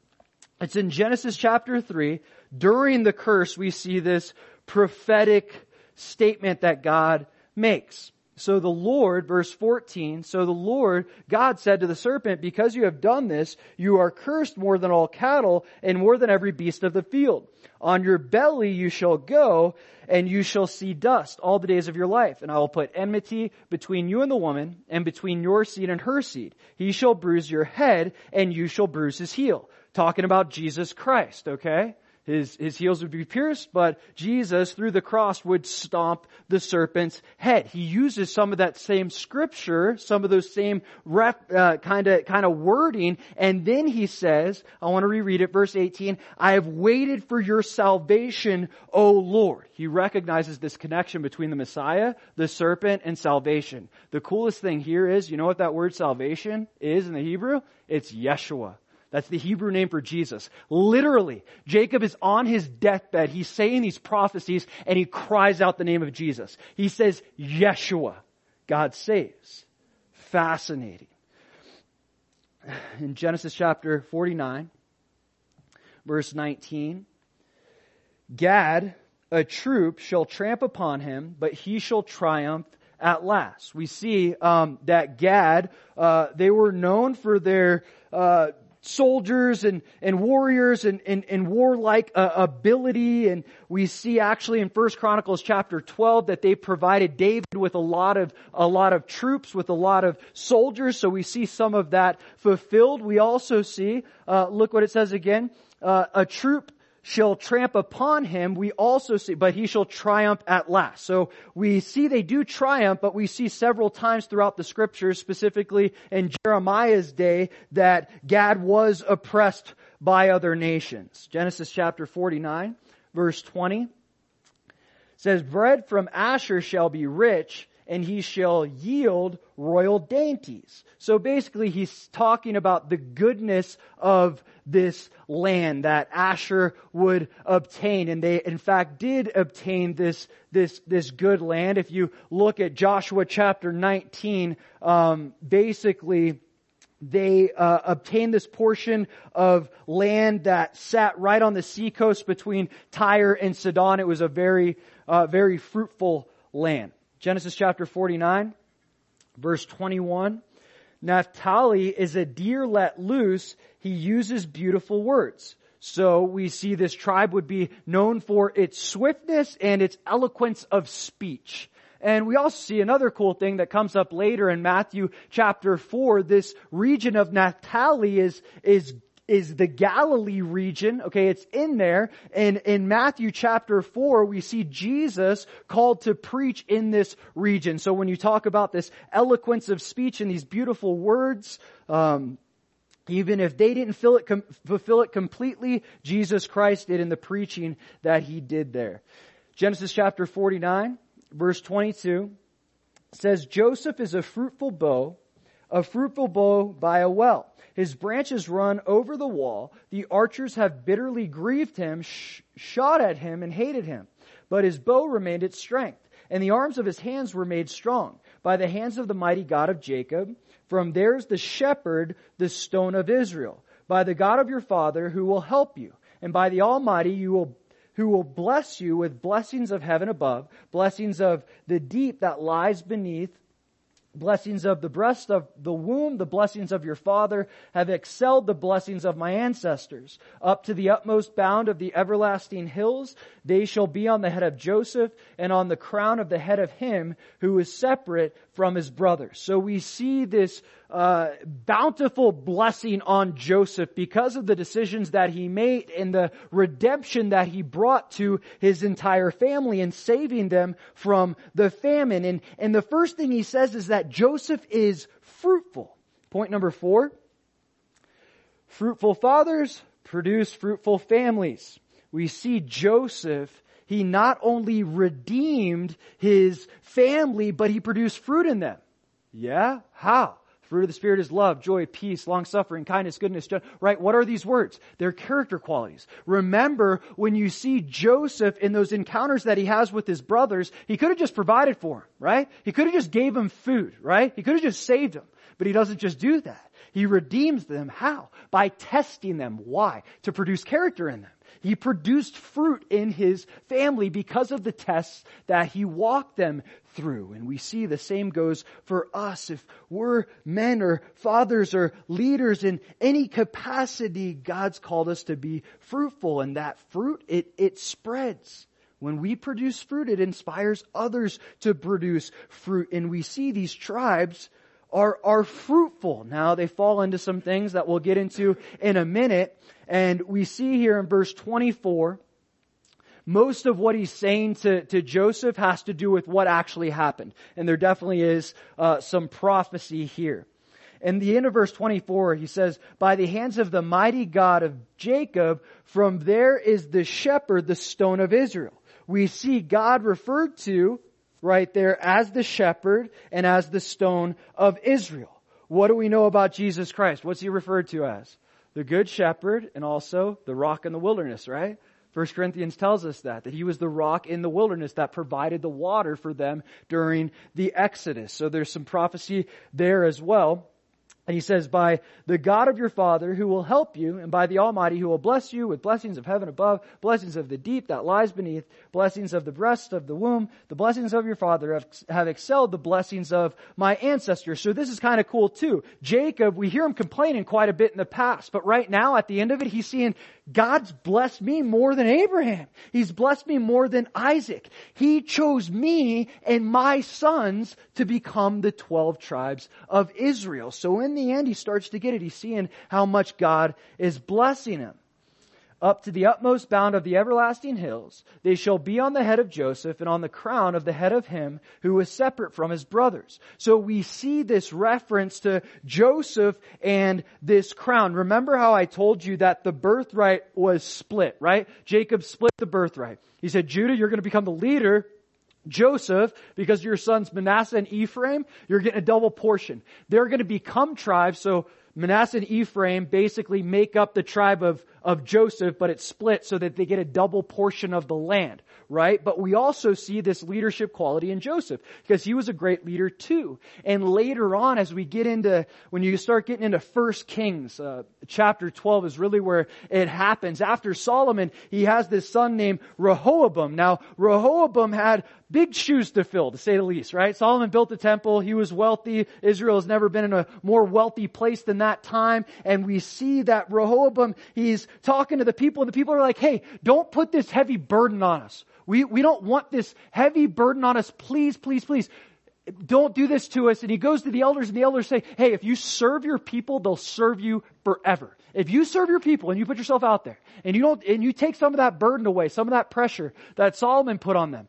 It's in Genesis chapter 3. During the curse, we see this prophetic statement that God makes. So the Lord, verse 14, so the Lord, God said to the serpent, because you have done this, you are cursed more than all cattle and more than every beast of the field. On your belly you shall go, and you shall see dust all the days of your life. And I will put enmity between you and the woman, and between your seed and her seed. He shall bruise your head, and you shall bruise his heel. Talking about Jesus Christ, okay? His heels would be pierced, but Jesus, through the cross, would stomp the serpent's head. He uses some of that same scripture, some of those same kind of wording, and then he says, I want to reread it, verse 18, I have waited for your salvation, O Lord. He recognizes this connection between the Messiah, the serpent, and salvation. The coolest thing here is, you know what that word salvation is in the Hebrew? It's Yeshua. That's the Hebrew name for Jesus. Literally, Jacob is on his deathbed. He's saying these prophecies and he cries out the name of Jesus. He says, Yeshua, God saves. Fascinating. In Genesis chapter 49, verse 19, Gad, a troop, shall tramp upon him, but he shall triumph at last. We see that Gad, they were known for their soldiers and warriors and warlike ability. And we see actually in 1 Chronicles chapter 12 that they provided David with a lot of troops, with a lot of soldiers. So we see some of that fulfilled. We also see, look what it says again, a troop shall tramp upon him, we also see, but he shall triumph at last. So we see they do triumph, but we see several times throughout the scriptures, specifically in Jeremiah's day, that Gad was oppressed by other nations. Genesis chapter 49, verse 20 says, bread from Asher shall be rich, and he shall yield royal dainties. So basically he's talking about the goodness of this land that Asher would obtain. And they in fact did obtain this good land. If you look at Joshua chapter 19, basically they obtained this portion of land that sat right on the seacoast between Tyre and Sidon. It was a very fruitful land. Genesis chapter 49, verse 21. Naphtali is a deer let loose. He uses beautiful words. So we see this tribe would be known for its swiftness and its eloquence of speech. And we also see another cool thing that comes up later in Matthew chapter 4. This region of Naphtali is the Galilee region. Okay, it's in there. And in Matthew chapter 4, we see Jesus called to preach in this region. So when you talk about this eloquence of speech and these beautiful words, even if they didn't fulfill it completely, Jesus Christ did in the preaching that he did there. Genesis chapter 49, verse 22 says, Joseph is a fruitful bow by a well. His branches run over the wall. The archers have bitterly grieved him, shot at him, and hated him. But his bow remained its strength, and the arms of his hands were made strong by the hands of the mighty God of Jacob. From there is the shepherd, the stone of Israel, by the God of your father who will help you, and by the Almighty who will bless you with blessings of heaven above, blessings of the deep that lies beneath, blessings of the breast of the womb, the blessings of your father have excelled the blessings of my ancestors. Up to the utmost bound of the everlasting hills, they shall be on the head of Joseph and on the crown of the head of him who is separate from his brothers. So we see this bountiful blessing on Joseph because of the decisions that he made and the redemption that he brought to his entire family and saving them from the famine. And the first thing he says is that Joseph is fruitful. Point number 4. Fruitful fathers produce fruitful families. We see Joseph, he not only redeemed his family, but he produced fruit in them. Yeah? How? Fruit of the Spirit is love, joy, peace, long-suffering, kindness, goodness, right? What are these words? They're character qualities. Remember, when you see Joseph in those encounters that he has with his brothers, he could have just provided for him, right? He could have just gave him food, right? He could have just saved him, but he doesn't just do that. He redeems them. How? By testing them. Why? To produce character in them. He produced fruit in his family because of the tests that he walked them through. And we see the same goes for us. If we're men or fathers or leaders in any capacity, God's called us to be fruitful. And that fruit, it spreads. When we produce fruit, it inspires others to produce fruit. And we see these tribes are fruitful. Now they fall into some things that we'll get into in a minute. And we see here in verse 24, most of what he's saying to Joseph has to do with what actually happened. And there definitely is some prophecy here. In the end of verse 24, he says, by the hands of the mighty God of Jacob, from there is the shepherd, the stone of Israel. We see God referred to right there as the shepherd and as the stone of Israel. What do we know about Jesus Christ? What's he referred to as? The good shepherd and also the rock in the wilderness, right? 1 Corinthians tells us that he was the rock in the wilderness that provided the water for them during the Exodus. So there's some prophecy there as well. And he says, by the God of your father who will help you, and by the Almighty who will bless you with blessings of heaven above, blessings of the deep that lies beneath, blessings of the breast of the womb, the blessings of your father have excelled the blessings of my ancestors. So this is kind of cool too. Jacob, we hear him complaining quite a bit in the past, but right now at the end of it, he's seeing God's blessed me more than Abraham. He's blessed me more than Isaac. He chose me and my sons to become the 12 tribes of Israel. So in the end, he starts to get it. He's seeing how much God is blessing him. Up to the utmost bound of the everlasting hills, they shall be on the head of Joseph and on the crown of the head of him who was separate from his brothers. So we see this reference to Joseph and this crown. Remember how I told you that the birthright was split, right? Jacob split the birthright. He said, Judah, you're going to become the leader. Joseph, because your sons Manasseh and Ephraim, you're getting a double portion. They're going to become tribes, so Manasseh and Ephraim basically make up the tribe of Joseph, but it's split so that they get a double portion of the land, right? But we also see this leadership quality in Joseph, because he was a great leader too. And later on, as we get into, when you start getting into 1 Kings, chapter 12 is really where it happens. After Solomon, he has this son named Rehoboam. Now, Rehoboam had big shoes to fill, to say the least, right? Solomon built the temple. He was wealthy. Israel has never been in a more wealthy place than that time. And we see that Rehoboam, he's talking to the people, and the people are like, hey, don't put this heavy burden on us. We don't want this heavy burden on us. Please, please, please. Don't do this to us. And he goes to the elders, and the elders say, hey, if you serve your people, they'll serve you forever. If you serve your people and you put yourself out there and you take some of that burden away, some of that pressure that Solomon put on them,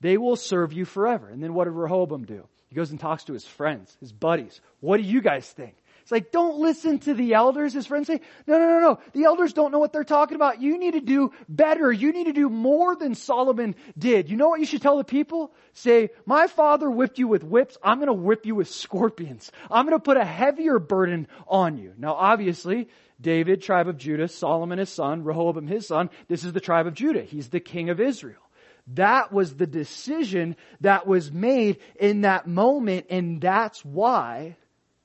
they will serve you forever. And then what did Rehoboam do? He goes and talks to his friends, his buddies. What do you guys think? It's like, don't listen to the elders. His friends say, no. The elders don't know what they're talking about. You need to do better. You need to do more than Solomon did. You know what you should tell the people? Say, my father whipped you with whips. I'm going to whip you with scorpions. I'm going to put a heavier burden on you. Now, obviously, David, tribe of Judah, Solomon, his son, Rehoboam, his son. This is the tribe of Judah. He's the king of Israel. That was the decision that was made in that moment, and that's why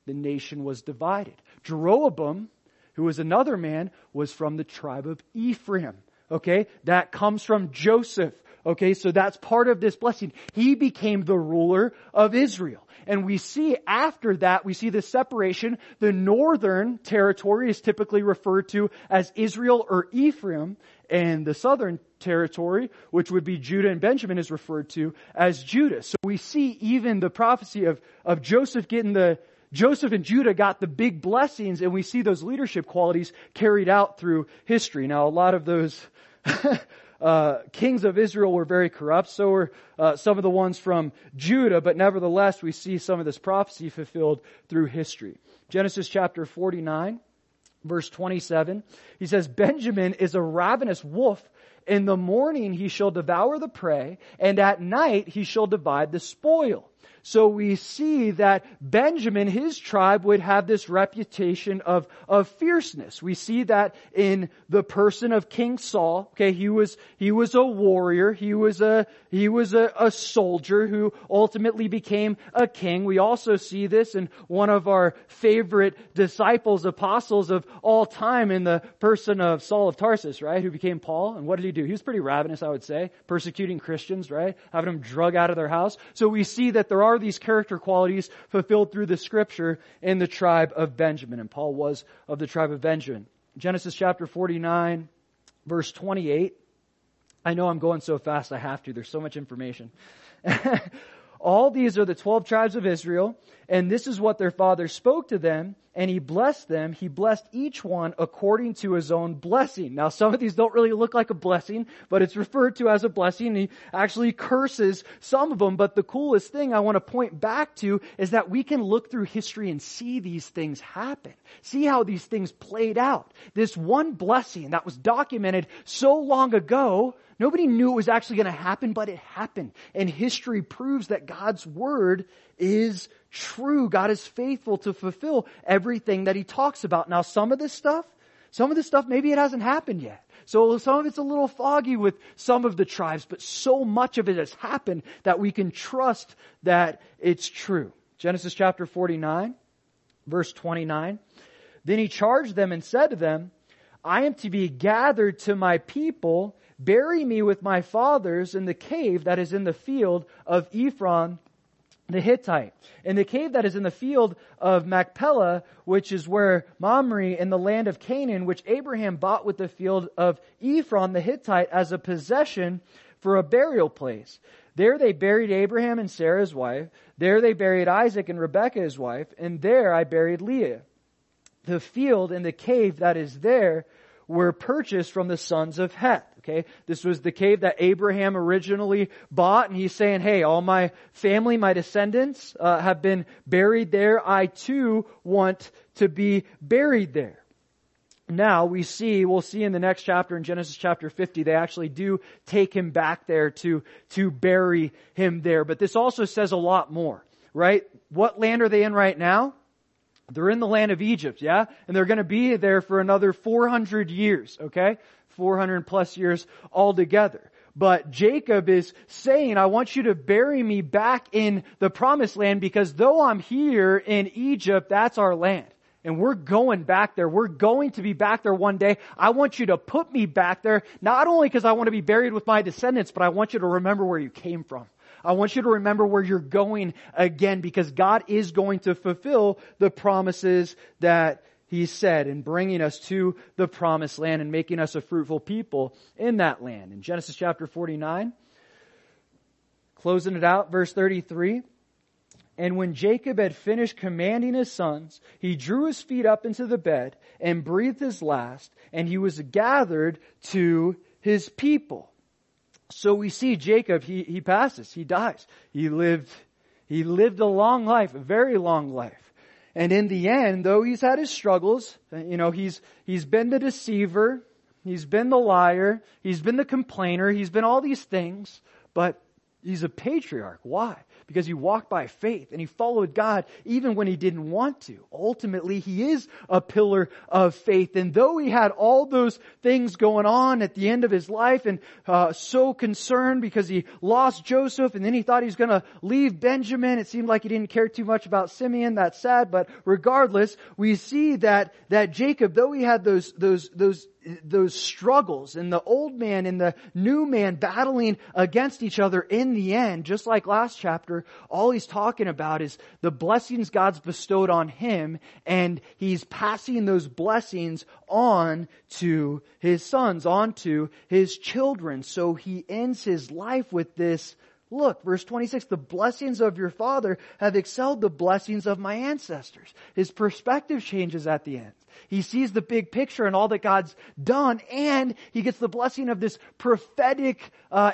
the nation was divided. Jeroboam, who was another man, was from the tribe of Ephraim. Okay, that comes from Joseph. Okay, so that's part of this blessing. He became the ruler of Israel. And we see after that, we see the separation. The northern territory is typically referred to as Israel or Ephraim, and the southern territory, which would be Judah and Benjamin, is referred to as Judah. So we see even the prophecy of Joseph getting Joseph and Judah got the big blessings, and we see those leadership qualities carried out through history. Now, a lot of those kings of Israel were very corrupt. So were some of the ones from Judah. But nevertheless, we see some of this prophecy fulfilled through history. Genesis chapter 49, verse 27. He says, Benjamin is a ravenous wolf. In the morning he shall devour the prey, and at night he shall divide the spoil. So we see that Benjamin, his tribe, would have this reputation of fierceness. We see that in the person of King Saul. Okay, he was a warrior. He was a soldier who ultimately became a king. We also see this in one of our favorite disciples, apostles of all time, in the person of Saul of Tarsus, right? Who became Paul. And what did he do? He was pretty ravenous, I would say, persecuting Christians, right? Having them drug out of their house. So we see that there are these character qualities fulfilled through the scripture in the tribe of Benjamin. And Paul was of the tribe of Benjamin. Genesis chapter 49, verse 28. I know I'm going so fast, I have to. There's so much information. All these are the 12 tribes of Israel, and this is what their father spoke to them, and he blessed them. He blessed each one according to his own blessing. Now, some of these don't really look like a blessing, but it's referred to as a blessing. He actually curses some of them, but the coolest thing I want to point back to is that we can look through history and see these things happen. See how these things played out. This one blessing that was documented so long ago, nobody knew it was actually going to happen, but it happened. And history proves that God's word is true. God is faithful to fulfill everything that he talks about. Now, some of this stuff, maybe it hasn't happened yet. So some of it's a little foggy with some of the tribes, but so much of it has happened that we can trust that it's true. Genesis chapter 49. verse 29. Then he charged them and said to them, I am to be gathered to my people. Bury me with my fathers in the cave that is in the field of Ephron the Hittite, in the cave that is in the field of Machpelah, which is where Mamre, in the land of Canaan, which Abraham bought with the field of Ephron the Hittite as a possession for a burial place. There they buried Abraham and Sarah his wife. There they buried Isaac and Rebekah his wife. And there I buried Leah. The field and the cave that is there were purchased from the sons of Heth. Okay, this was the cave that Abraham originally bought, and he's saying, hey, all my family, my descendants have been buried there. I too want to be buried there. Now we'll see in the next chapter, in Genesis chapter 50, they actually do take him back there to bury him there. But this also says a lot more, right? What land are they in right now? They're in the land of Egypt, yeah? And they're going to be there for another 400 years, okay? 400 plus years altogether. But Jacob is saying, I want you to bury me back in the promised land, because though I'm here in Egypt, that's our land. And we're going back there. We're going to be back there one day. I want you to put me back there, not only because I want to be buried with my descendants, but I want you to remember where you came from. I want you to remember where you're going again, because God is going to fulfill the promises that He said in bringing us to the promised land and making us a fruitful people in that land. In Genesis chapter 49, closing it out, verse 33. And when Jacob had finished commanding his sons, he drew his feet up into the bed and breathed his last, and he was gathered to his people. So we see Jacob, he passes, he dies. He lived a long life, a very long life. And in the end, though he's had his struggles, you know, he's been the deceiver, he's been the liar, he's been the complainer, he's been all these things, but he's a patriarch. Why? Because he walked by faith and he followed God even when he didn't want to. Ultimately, he is a pillar of faith. And though he had all those things going on at the end of his life and so concerned because he lost Joseph, and then he thought he was going to leave Benjamin. It seemed like he didn't care too much about Simeon. That's sad. But regardless, we see that Jacob, though he had those struggles, and the old man and the new man battling against each other, in the end, just like last chapter, all he's talking about is the blessings God's bestowed on him, and he's passing those blessings on to his sons, on to his children. So he ends his life with this. Look, verse 26, the blessings of your father have excelled the blessings of my ancestors. His perspective changes at the end. He sees the big picture and all that God's done, and he gets the blessing of this prophetic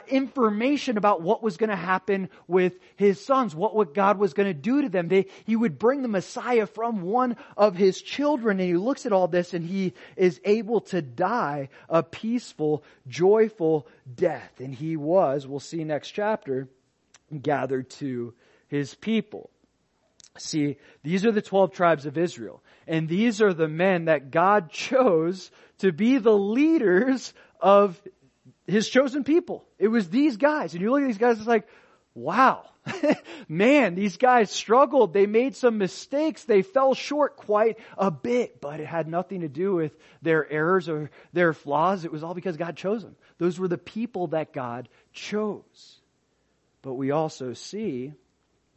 information about what was going to happen with his sons, what God was going to do to them. He would bring the Messiah from one of his children, and he looks at all this, and he is able to die a peaceful, joyful death. And he was, we'll see next chapter, gathered to his people. See, these are the 12 tribes of Israel, and these are the men that God chose to be the leaders of His chosen people. It was these guys. And you look at these guys, it's like, wow. Man, these guys struggled. They made some mistakes. They fell short quite a bit, but it had nothing to do with their errors or their flaws. It was all because God chose them. Those were the people that God chose. But we also see,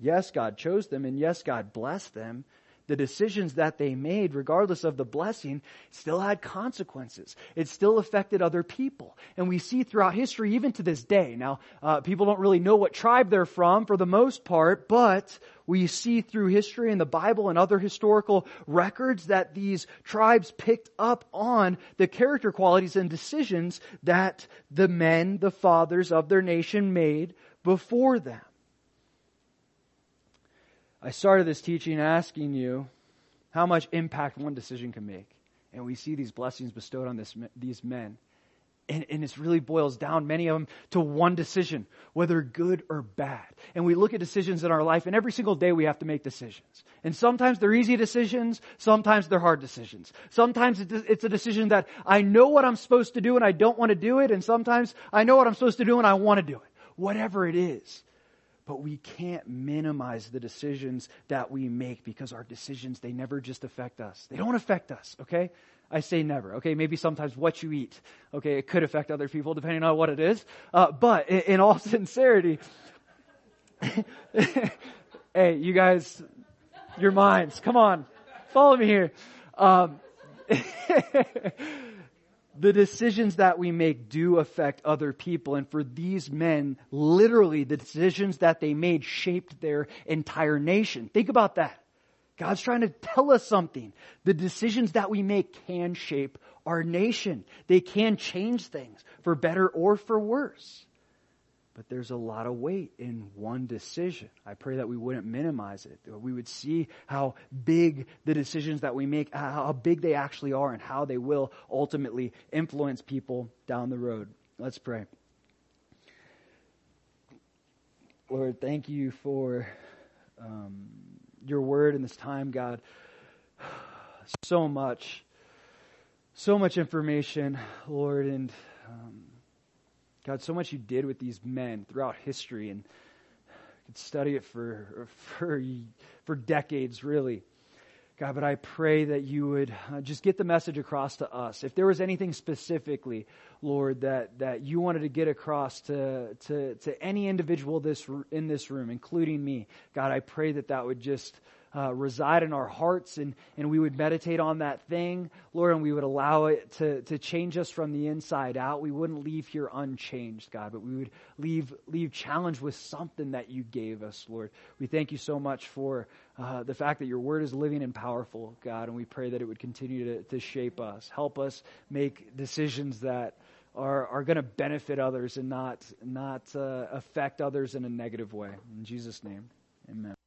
yes, God chose them, and yes, God blessed them. The decisions that they made, regardless of the blessing, still had consequences. It still affected other people. And we see throughout history, even to this day. Now, people don't really know what tribe they're from for the most part, but we see through history and the Bible and other historical records that these tribes picked up on the character qualities and decisions that the men, the fathers of their nation made before them. I started this teaching asking you how much impact one decision can make. And we see these blessings bestowed on these men. And it really boils down, many of them, to one decision, whether good or bad. And we look at decisions in our life, and every single day we have to make decisions. And sometimes they're easy decisions, sometimes they're hard decisions. Sometimes it's a decision that I know what I'm supposed to do and I don't want to do it, and sometimes I know what I'm supposed to do and I want to do it. Whatever it is. But we can't minimize the decisions that we make, because our decisions, they never just affect us. They don't affect us, okay? I say never, okay? Maybe sometimes what you eat, okay? It could affect other people depending on what it is. But in all sincerity, hey, you guys, your minds, come on, follow me here. The decisions that we make do affect other people. And for these men, literally the decisions that they made shaped their entire nation. Think about that. God's trying to tell us something. The decisions that we make can shape our nation. They can change things for better or for worse. But there's a lot of weight in one decision. I pray that we wouldn't minimize it. We would see how big the decisions that we make, how big they actually are, and how they will ultimately influence people down the road. Let's pray. Lord, thank you for your word in this time, God. So much information, Lord, and God, so much you did with these men throughout history, and could study it for decades, really. God, but I pray that you would just get the message across to us. If there was anything specifically, Lord, that you wanted to get across to any individual in this room, including me, God, I pray that would just reside in our hearts, and we would meditate on that thing, Lord, and we would allow it to change us from the inside out. We wouldn't leave here unchanged, God, but we would leave challenged with something that you gave us, Lord. We thank you so much for the fact that your word is living and powerful, God, and we pray that it would continue to shape us. Help us make decisions that are going to benefit others and not affect others in a negative way. In Jesus' name, amen.